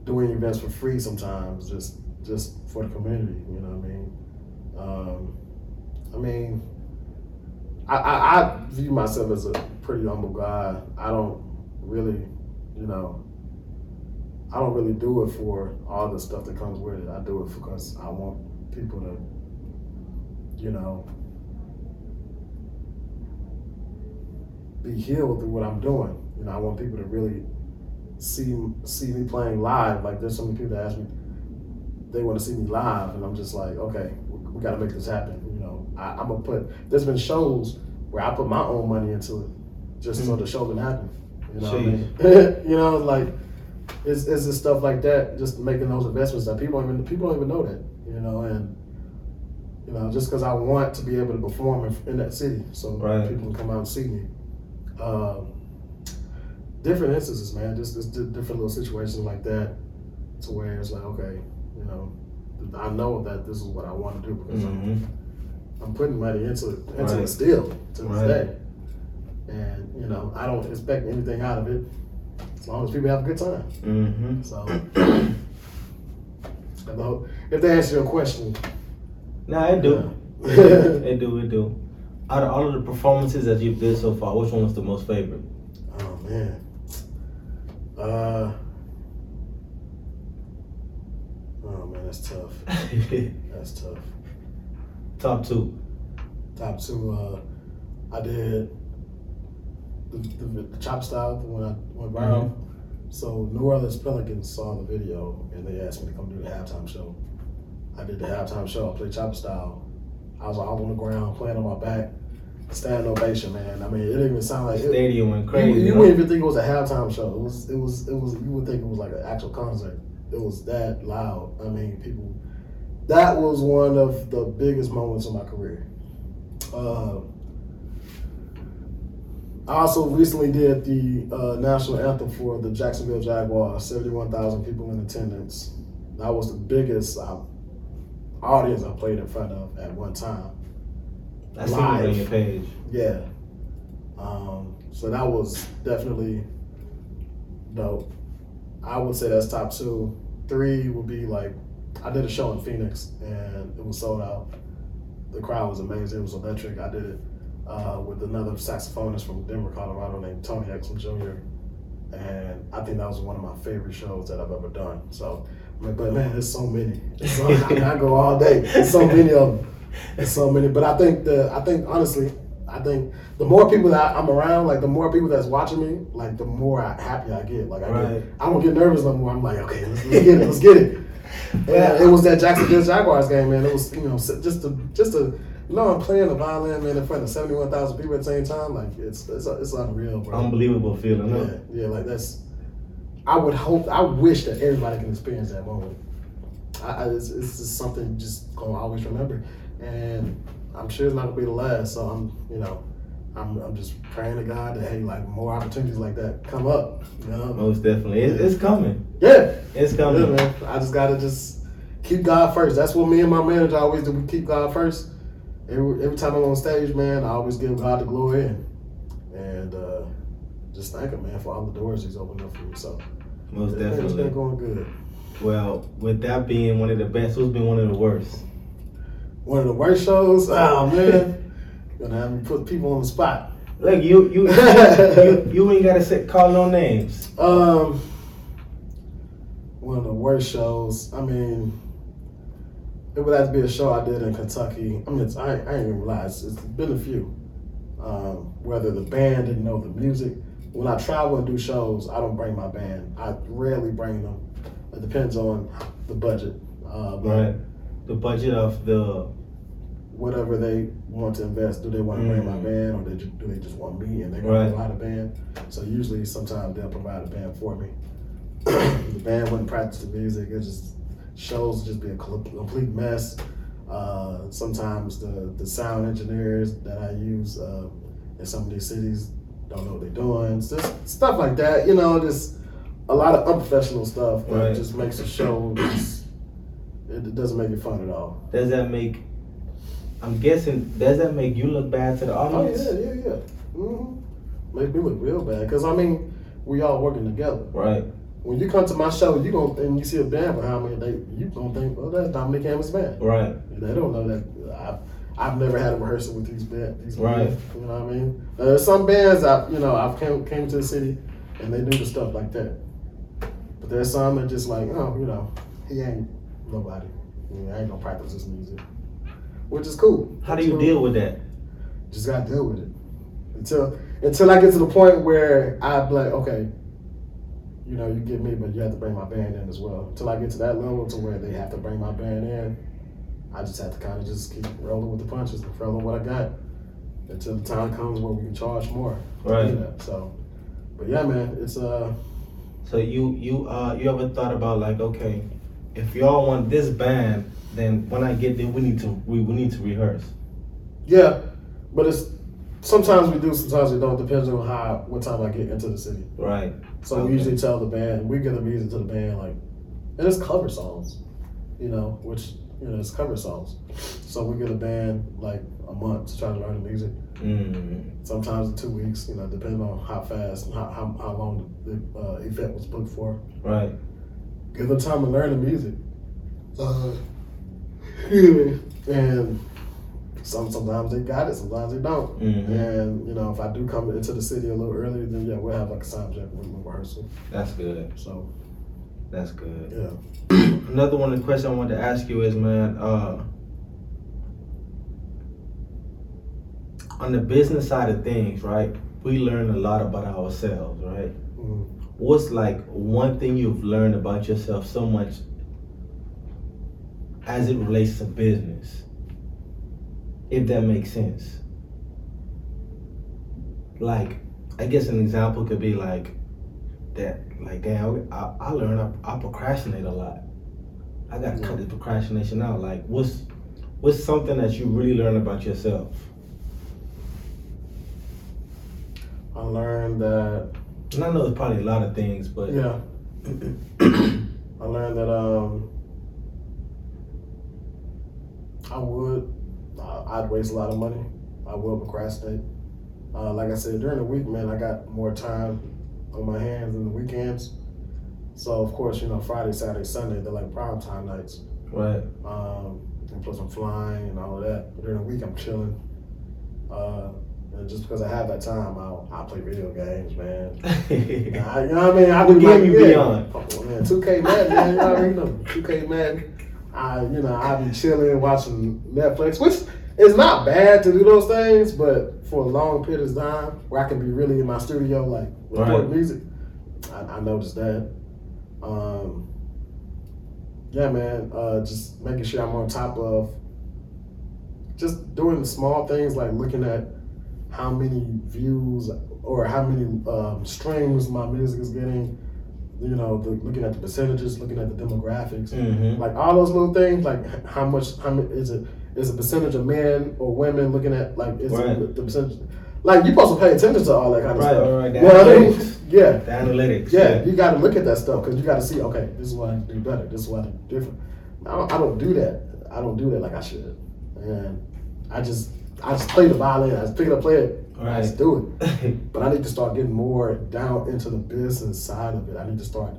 doing events for free sometimes, just for the community, you know what I mean? I view myself as a pretty humble guy. I don't really do it for all the stuff that comes with it. I do it because I want people to, be healed through what I'm doing. I want people to really see me playing live. Like there's so many people that ask me, they want to see me live, and I'm just like, okay, we gotta make this happen. I'm gonna put, there's been shows where I put my own money into it just so the show can happen. You know what I mean? You know, like it's just stuff like that, just making those investments that people don't even know that, you know, and you know, just because I want to be able to perform in that city, so people can come out and see me. Different instances, man, just different little situations like that, to where it's like, okay, you know, I know that this is what I want to do because I'm putting money into it still to this day. And, you know, I don't expect anything out of it as long as people have a good time. So, if they answer your question. Nah, it do. It do. Out of all of the performances that you've did so far, which one was the most favorite? Oh, man. That's tough. Top two. I did the chop style when I went viral. So New Orleans Pelicans saw the video and they asked me to come do the halftime show. I did the halftime show. I played chop style. I was all on the ground, playing on my back, standing ovation, man. I mean, it didn't even sound like stadium went crazy. You wouldn't even think it was a halftime show. It was. You would think it was like an actual concert. It was that loud. I mean, people. That was one of the biggest moments of my career. I also recently did the national anthem for the Jacksonville Jaguars. 71,000 people in attendance. That was the biggest audience I played in front of at one time. That's live on your page. Yeah. So that was definitely dope. I would say that's top two. Three would be like, I did a show in Phoenix and it was sold out. The crowd was amazing, it was electric. I did it with another saxophonist from Denver, Colorado named Tony Exxon Jr. And I think that was one of my favorite shows that I've ever done. So, but man, there's so many. I go all day, there's so many of them. There's so many, but I think the more people that I'm around, like the more people that's watching me, like the more happy I get. Like I don't get nervous no more. I'm like, okay, let's get it. Yeah, it was that Jacksonville Jaguars game, man. It was, you know, just to you know, I'm playing the violin, man, in front of 71,000 people at the same time. Like it's unreal, bro. Unbelievable feeling. Yeah, huh? Yeah. Like I wish that everybody can experience that moment. It's just something you just gonna always remember, and I'm sure it's not gonna be the last. So I'm just praying to God that, hey, like more opportunities like that come up. You know? Most definitely, it's coming. Yeah, it's coming. Yeah, man. I just gotta keep God first. That's what me and my manager always do. We keep God first. Every time I'm on stage, man, I always give God the glory and just thank Him, man, for all the doors He's opened up for me. So most definitely, it's been going good. Well, with that being one of the best, who's been one of the worst? One of the worst shows? Oh, man. Gonna have me put people on the spot. Look, you you ain't gotta call no names. One of the worst shows. I mean, it would have to be a show I did in Kentucky. I mean, I ain't even realize it's been a few. Whether the band didn't know the music. When I travel and do shows, I don't bring my band. I rarely bring them. It depends on the budget. Right. The budget of the... Whatever they want to invest. Do they want to bring my band or do they just want me and they're going to provide a band? So usually sometimes they'll provide a band for me. The band wouldn't practice the music. It just shows just be a complete mess. Sometimes the sound engineers that I use in some of these cities don't know what they're doing. It's just stuff like that, you know, just... A lot of unprofessional stuff that just makes a show, it doesn't make it fun at all. Does that make you look bad to the audience? Oh, yeah. Make me look real bad, because, I mean, we all working together. Right. When you come to my show and you see a band behind me, you gonna think, oh, that's Dominique Hammond's band. Right. And they don't know that. I've never had a rehearsal with these bands. You know what I mean? There's some bands, I've came to the city, and they do the stuff like that. But there's some that just like, oh, you know, he ain't nobody. I ain't gonna practice this music, which is cool. How do you deal with that? Just gotta deal with it until I get to the point where I'm like, okay, you know, you get me, but you have to bring my band in as well. Until I get to that level to where they have to bring my band in, I just have to kind of just keep rolling with the punches and rolling what I got. until the time comes where we can charge more. Right. Yeah, so, but yeah, man, it's So you ever thought about like, okay, if y'all want this band, then when I get there, we need to rehearse. Yeah, but it's sometimes we do, sometimes we don't. Depends on what time I get into the city. Right. So we usually tell the band, we give the music to the band, like, and it's cover songs, it's cover songs. So we get a band like a month to try to learn the music. Mm. Sometimes 2 weeks, depending on how fast and how long the event was booked for. Right. Give them time to learn the music. And sometimes they got it, sometimes they don't. Mm-hmm. And if I do come into the city a little earlier, then yeah, we'll have like a sound check with rehearsal. That's good. So. That's good. Yeah. Another one of the questions I wanted to ask you is, man, on the business side of things, right? We learn a lot about ourselves, right? Mm-hmm. What's like one thing you've learned about yourself so much as it relates to business, if that makes sense? Like, I guess an example could be like that. Like, damn, I learned I procrastinate a lot. I gotta cut this procrastination out. Like, what's something that you really learned about yourself? I learned that, and I know there's probably a lot of things, but yeah. I learned that I'd waste a lot of money. I will procrastinate. Like I said, during the week, man, I got more time on my hands in the weekends. So of course, Friday, Saturday, Sunday, they're like prime time nights. Right. And plus I'm flying and all of that. But during the week, I'm chilling. And just because I have that time, I play video games, man. I do game you beyond. Oh, man, 2K Madden, man. You already know. 2K Madden. I be chilling, watching Netflix, which is not bad to do those things, but for a long period of time where I can be really in my studio, like, recording music, I noticed that. Yeah, man, just making sure I'm on top of just doing the small things, like looking at how many views or how many streams my music is getting, looking at the percentages, looking at the demographics, mm-hmm. like all those little things, like how much is it? Is a percentage of men or women looking at, like, is the percentage? Like, you're supposed to pay attention to all that kind of stuff. Right, analytics. Yeah. The analytics. Yeah, you got to look at that stuff because you got to see, okay, this is why I do better. This is why I do different. I don't do that like I should. And I just play the violin. I just pick it up, play it. I just do it. But I need to start getting more down into the business side of it. I need to start.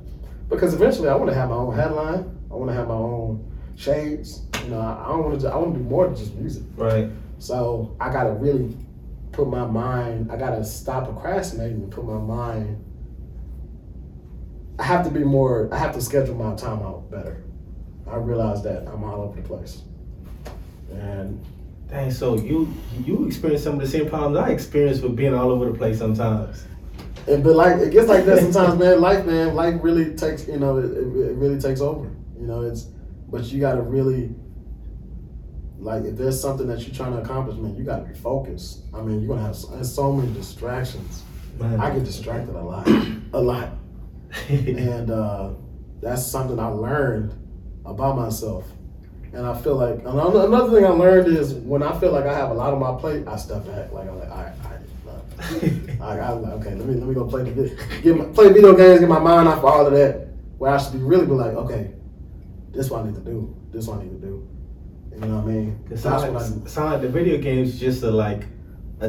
Because eventually I want to have my own headline. I want to have my own shades. I want to do more than just music. Right. So I gotta really put my mind. I gotta stop procrastinating and put my mind. I have to be more. I have to schedule my time out better. I realize that I'm all over the place. And dang, so you experience some of the same problems I experience with being all over the place sometimes. But like it gets like that sometimes, man. Life really takes. It really takes over. But you gotta really. Like, if there's something that you're trying to accomplish, man, you got to be focused. I mean, you're going to have so many distractions. Man. I get distracted a lot. And that's something I learned about myself. And I feel like, another thing I learned is when I feel like I have a lot on my plate, I step back. Like, I'm like, all right, okay, let me go play play video games, get my mind off of all of that. Where I should really be like, okay, this is what I need to do. You know what I mean? It sounds like the video game's just a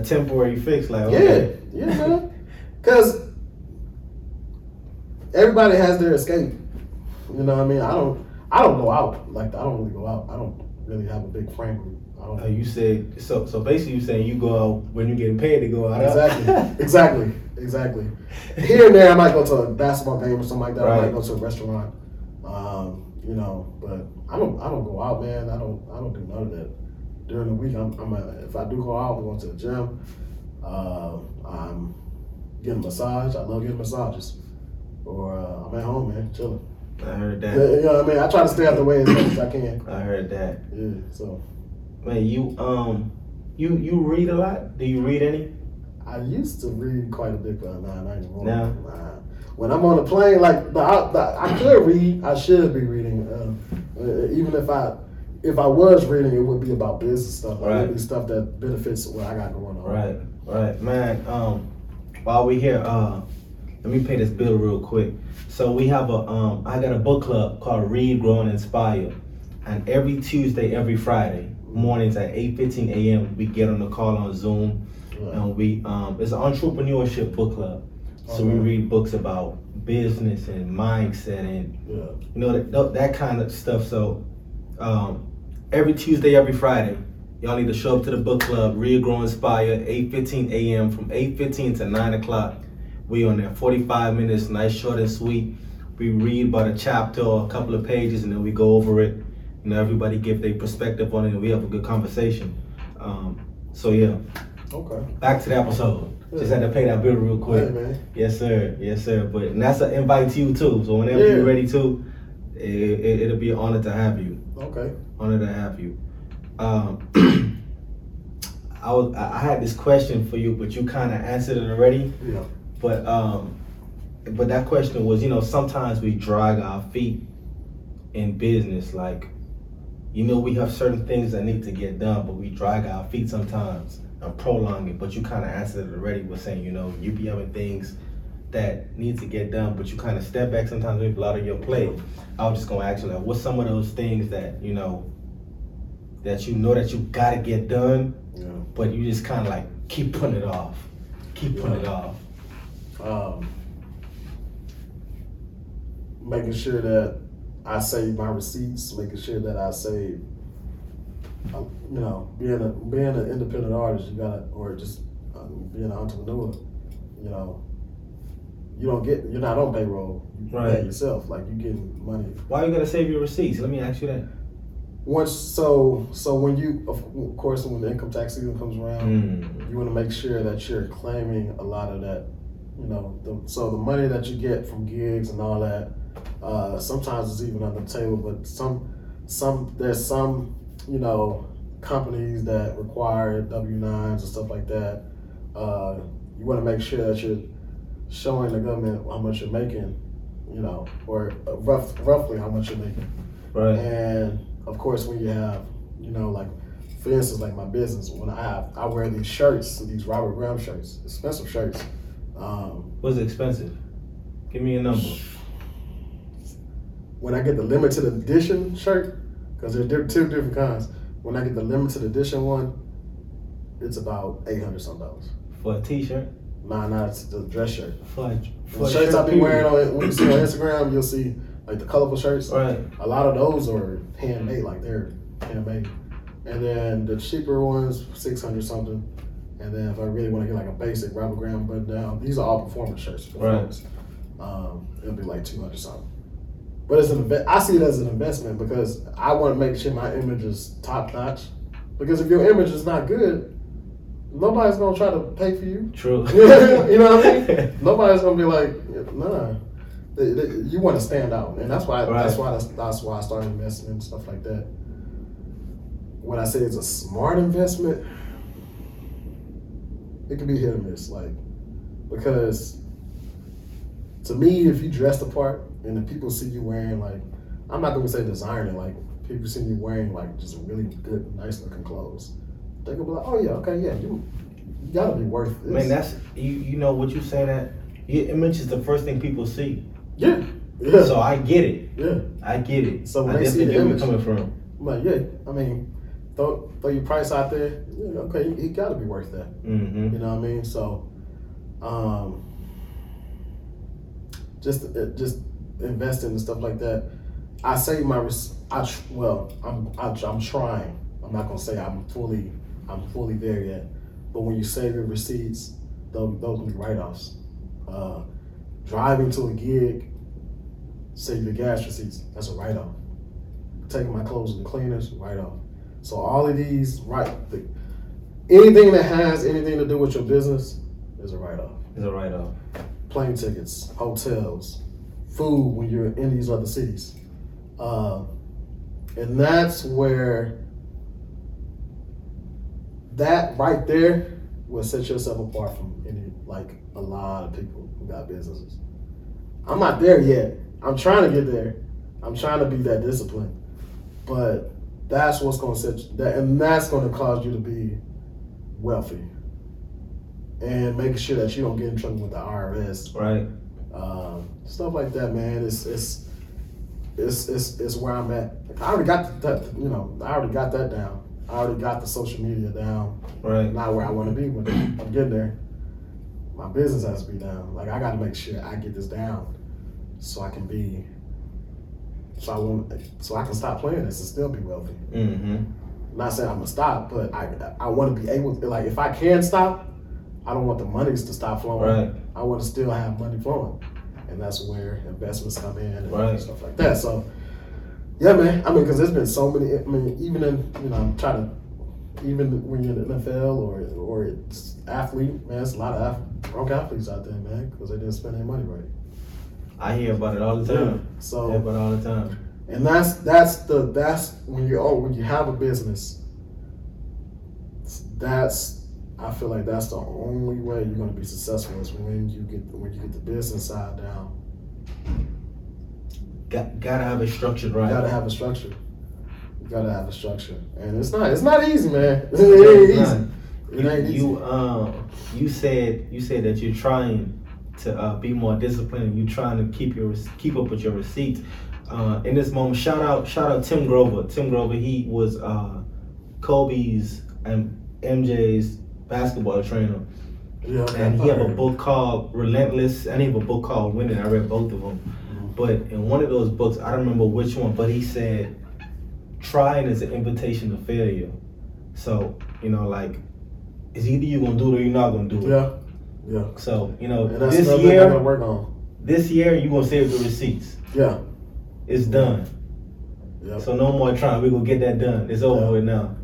temporary fix. Like, okay. Yeah. Because everybody has their escape. You know what I mean? I don't go out. Like, I don't really go out. I don't really have a big friend group. You said, so basically you're saying you go out when you're getting paid to go out. Exactly. Here and there, I might go to a basketball game or something like that. Right. I might go to a restaurant. But I don't go out, man. I don't do none of that. During the week, if I do go out, I'm going to the gym. I'm getting a massage. I love getting massages. Or I'm at home, man, chilling. I heard that. You know what I mean? I try to stay out the way as much as I can. I heard that. Yeah. So, man, you You read a lot? Do you read any? I used to read quite a bit, but nah, not anymore. No. Nah. When I'm on a plane, like I could read. I should be reading. Even if I was reading, it would be about business stuff. Right. It would be stuff that benefits what I got going on. Right. Right, man. While we here, let me pay this bill real quick. So we have I got a book club called Read, Grow, and Inspire, and every Tuesday, every Friday mornings at 8:15 a.m. we get on the call on Zoom. Right. And we it's an entrepreneurship book club. So we read books about business and mindset and you know that kind of stuff. So every Tuesday, every Friday, y'all need to show up to the book club, Real Grow Inspire, 8:15 a.m. from 8:15 to 9 o'clock. We on there 45 minutes, nice, short and sweet. We read about a chapter or a couple of pages and then we go over it. You know, everybody give their perspective on it and we have a good conversation. So yeah. Okay. Back to the episode. Just had to pay that bill real quick. Man. Yes, sir. Yes, sir. But and that's an invite to you too. So whenever you're ready to, it'll be an honor to have you. Okay. Honor to have you. I had this question for you, but you kind of answered it already. Yeah. But that question was, you know, sometimes we drag our feet in business, like, you know, we have certain things that need to get done, but we drag our feet sometimes. I'm prolonging, but you kind of answered it already with saying, you know, you be having things that need to get done, but you kind of step back sometimes with a lot of your plate. I was just going to ask you, like, what's some of those things that, you know, that you got to get done, but you just kind of like keep putting it off, making sure that I save my receipts, making sure that I save. You know, being an independent artist, you gotta, or just being an entrepreneur, you know, you're not on payroll. You pay yourself, like you getting money. Why you gotta save your receipts? Let me ask you that. So when you, of course, when the income tax season comes around, you want to make sure that you're claiming a lot of that. You know, the money that you get from gigs and all that, sometimes it's even under the table, but there's some. You know, companies that require W-9s and stuff like that. You want to make sure that you're showing the government how much you're making, you know, or roughly how much you're making. Right. And of course, when you have, you know, like for instance, like my business, when I wear these shirts, these Robert Graham shirts, expensive shirts. What's expensive? Give me a number. When I get the limited edition shirt. Because there are two different kinds. When I get the limited edition one, it's about $800 something. For a t-shirt? Nah, it's the dress shirt. For the shirts I've been wearing when you see on Instagram, you'll see like the colorful shirts. Right. A lot of those are handmade, like they're handmade. And then the cheaper ones, $600 something. And then if I really want to get like a basic Robert Graham button down, these are all performance shirts. Right. It'll be like $200 something. But it's I see it as an investment because I want to make sure my image is top notch. Because if your image is not good, nobody's gonna try to pay for you. True. You know what I mean? Nobody's gonna be like, nah. You want to stand out, and that's why I started investing in stuff like that. When I say it's a smart investment, it could be hit or miss, like because to me, if you dress the part. And the people see you wearing like, I'm not gonna say designer, like people see you wearing like just really good, nice looking clothes. They gonna be like, oh yeah, okay, yeah, you gotta be worth this. Man, that's you know what you say that your image is the first thing people see. Yeah. So I get it. Yeah. I get it. So when I definitely get where you're coming from. Like I mean, throw your price out there. Yeah, okay, it gotta be worth that. Mm-hmm. You know what I mean? So, just investing and stuff like that. I save my I'm trying. I'm not gonna say I'm fully there yet. But when you save your receipts, those can be write-offs. Driving to a gig, save your gas receipts. That's a write-off. Taking my clothes to the cleaners, write-off. So all of these, anything that has anything to do with your business is a write-off. Is a write-off. Plane tickets, hotels. Food when you're in these other cities, and that's where that right there will set yourself apart from any, like, a lot of people who got businesses. I'm not there yet. I'm trying to get there. I'm trying to be that disciplined, but that's what's going to set you, and that's going to cause you to be wealthy. And making sure that you don't get in trouble with the IRS, right? Stuff like that, man. It's where I'm at. Like, I already got that, you know. I already got that down. I already got the social media down. Right. Not where I want to be, but I'm getting there. My business has to be down. Like, I got to make sure I get this down, so I can be. So I can stop playing this and still be wealthy. Mm-hmm. Not saying I'm gonna stop, but I want to be able to, like, if I can stop, I don't want the monies to stop flowing. Right. I want to still have money flowing, and that's where investments come in and right. stuff like that. So, yeah, man. I mean, because there's been so many. I mean, even in, you know, even when you're in the NFL or it's athlete, man, it's a lot of broke athletes out there, man, because they didn't spend their money right. I hear about it all the time. Yeah, so I hear about it all the time. And that's when you have a business, I feel like that's the only way you're gonna be successful is when you get the business side down. Gotta have a structure, right? You gotta have a structure. And it's not easy, man. It ain't easy. You said that you're trying to be more disciplined. You're trying to keep up with your receipts. In this moment, shout out Tim Grover. Tim Grover, he was Kobe's and MJ's basketball trainer. Yeah, and he have a book called Relentless, and he have a book called Winning. I read both of them. Mm-hmm. But in one of those books, I don't remember which one, but he said, trying is an invitation to failure. So, you know, like, it's either you're going to do it or you're not going to do it. Yeah. Yeah. So, you know, this year you're going to save the receipts. Yeah. It's done. Yeah. So no more trying. We're going to get that done. It's over with now.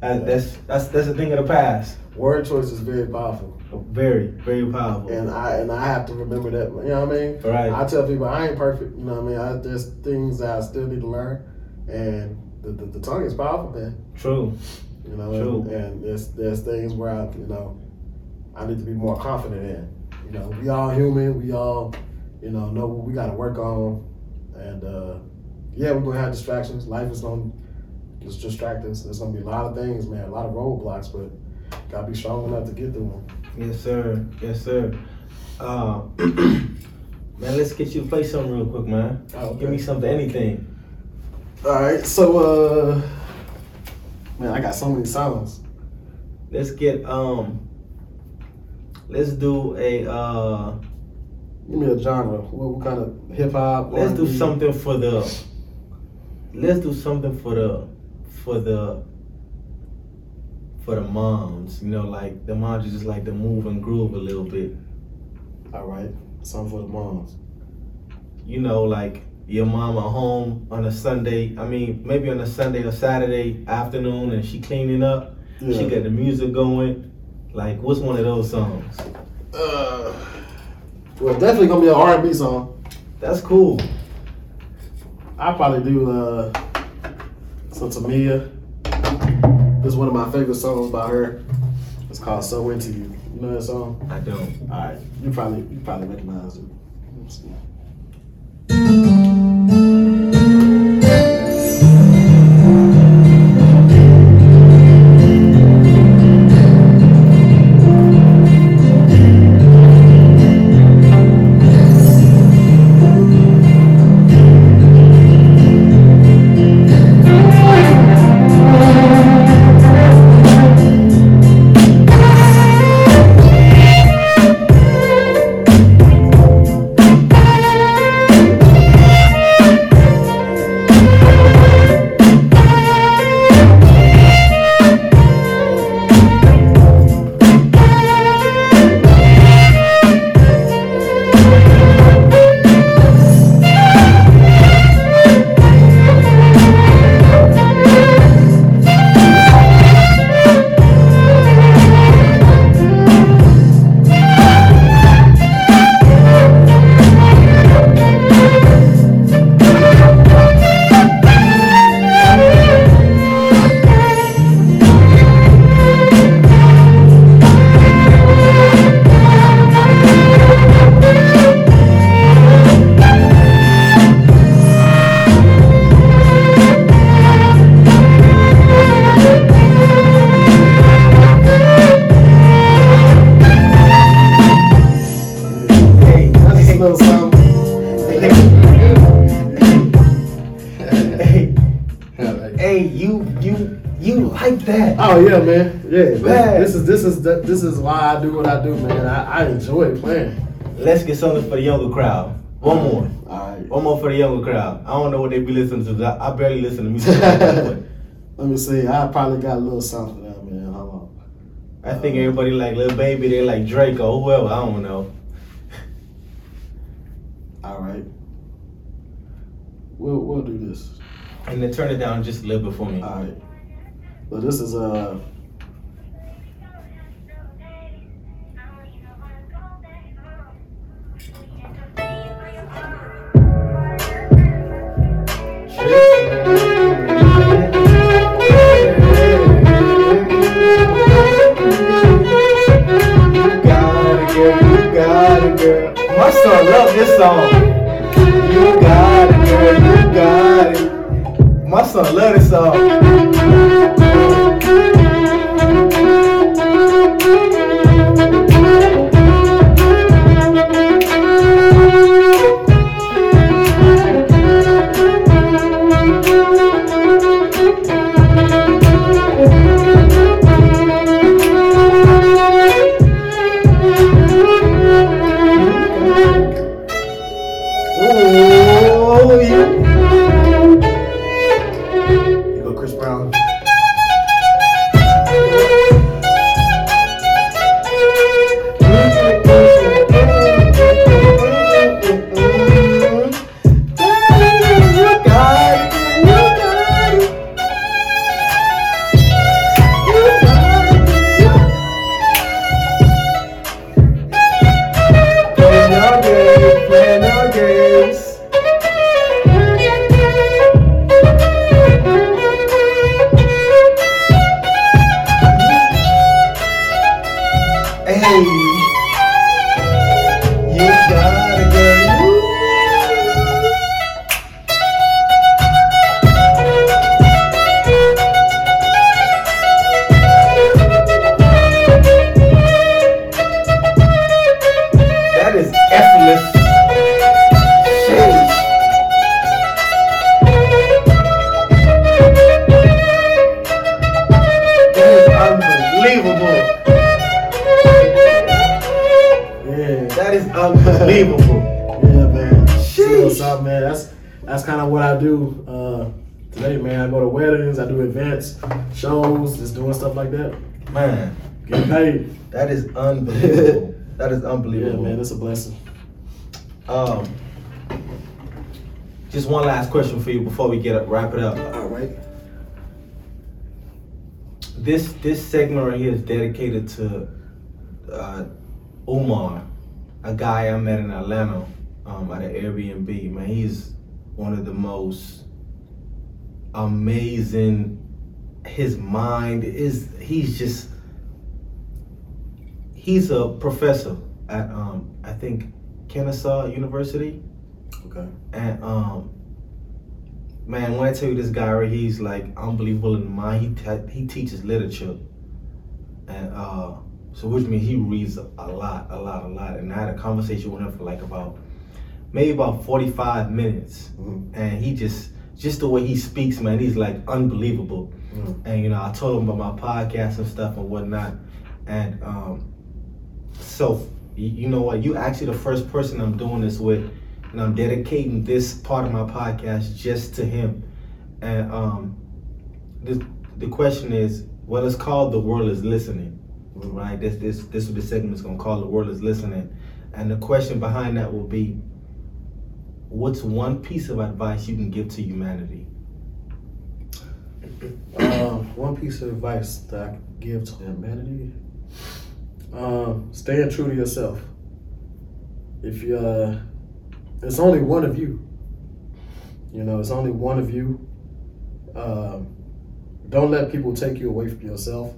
That's a thing of the past. Word choice is very powerful. Very, very powerful. And I have to remember that. You know what I mean? Right. I tell people I ain't perfect. You know what I mean? There's things that I still need to learn. And the tongue is powerful, man. True. You know. True. And there's things where I need to be more confident in. You know, we all human. We all, know what we got to work on. And we're gonna have distractions. Life is gonna just distract us. There's gonna be a lot of things, man. A lot of roadblocks, but gotta be strong enough to get through them. Yes, sir. Man, let's get you to play something real quick, man. Oh, okay. Give me something, anything. All right, so, man, I got so many songs. Let's do give me a genre. What kind of hip hop? Let's do something for the moms, like the moms just like to move and groove a little bit. All right, something for the moms. Like your mom at home on a Sunday. I mean, maybe on a Sunday or Saturday afternoon, and she cleaning up. Yeah. She got the music going. Like, what's one of those songs? Well, definitely gonna be an R&B song. That's cool. I probably do some Tamia. This is one of my favorite songs by her. It's called "So Into You." You know that song? I don't. All right, you probably recognize it. Let's see. that. Oh yeah, man. Yeah, man. This is why I do what I do, man. I enjoy playing. Let's get something for the younger crowd. One more. All right. One more for the younger crowd. I don't know what they be listening to. I barely listen to music. Let me see. I probably got a little something out, man. Hold on. I think everybody like Lil Baby. They like Drake or whoever. I don't know. All right. We'll do this. And then turn it down just a little bit for me. All right. So this is Got it, girl. My son loves this song. You got it, girl. You got it. My son loves this song. Unbelievable. Yeah, man, that's a blessing. Just one last question for you before we wrap it up. All right. This segment right here is dedicated to Umar, a guy I met in Atlanta at an Airbnb. Man, he's one of the most amazing. His mind is. He's a professor at I think Kennesaw University. Okay. And man, when I tell you this guy, right, he's like unbelievable in the mind. He teaches literature, and so which means he reads a lot. And I had a conversation with him for about 45 minutes, mm-hmm. and he just the way he speaks, man, he's like unbelievable. Mm-hmm. And you know, I told him about my podcast and stuff and whatnot, and so, you know what? You actually the first person I'm doing this with, and I'm dedicating this part of my podcast just to him. And the question is, what it's called, The World is Listening, right? This will be the segment is gonna call The World is Listening, and the question behind that will be, what's one piece of advice you can give to humanity? One piece of advice that I can give to humanity. Staying true to yourself. If you, it's only one of you. You know, it's only one of you. Don't let people take you away from yourself.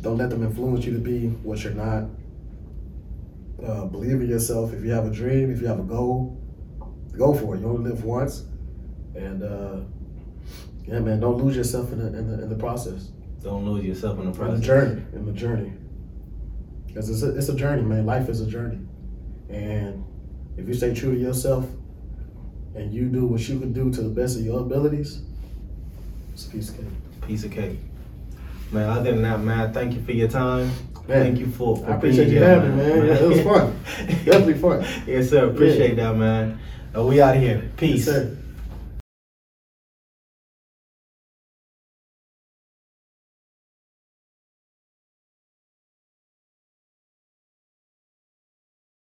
Don't let them influence you to be what you're not. Believe in yourself. If you have a dream, if you have a goal, go for it. You only live once, and yeah, man, don't lose yourself in the process. Don't lose yourself in the process. In the journey. Because it's a journey, man. Life is a journey. And if you stay true to yourself and you do what you can do to the best of your abilities, it's a piece of cake. piece of cake. Man, other than that, man, thank you for your time. Man, thank you for I appreciate being you here, having man. Yeah, it was fun. Definitely fun. Yes, sir. Appreciate that, man. We out of here. Peace. Yes, sir.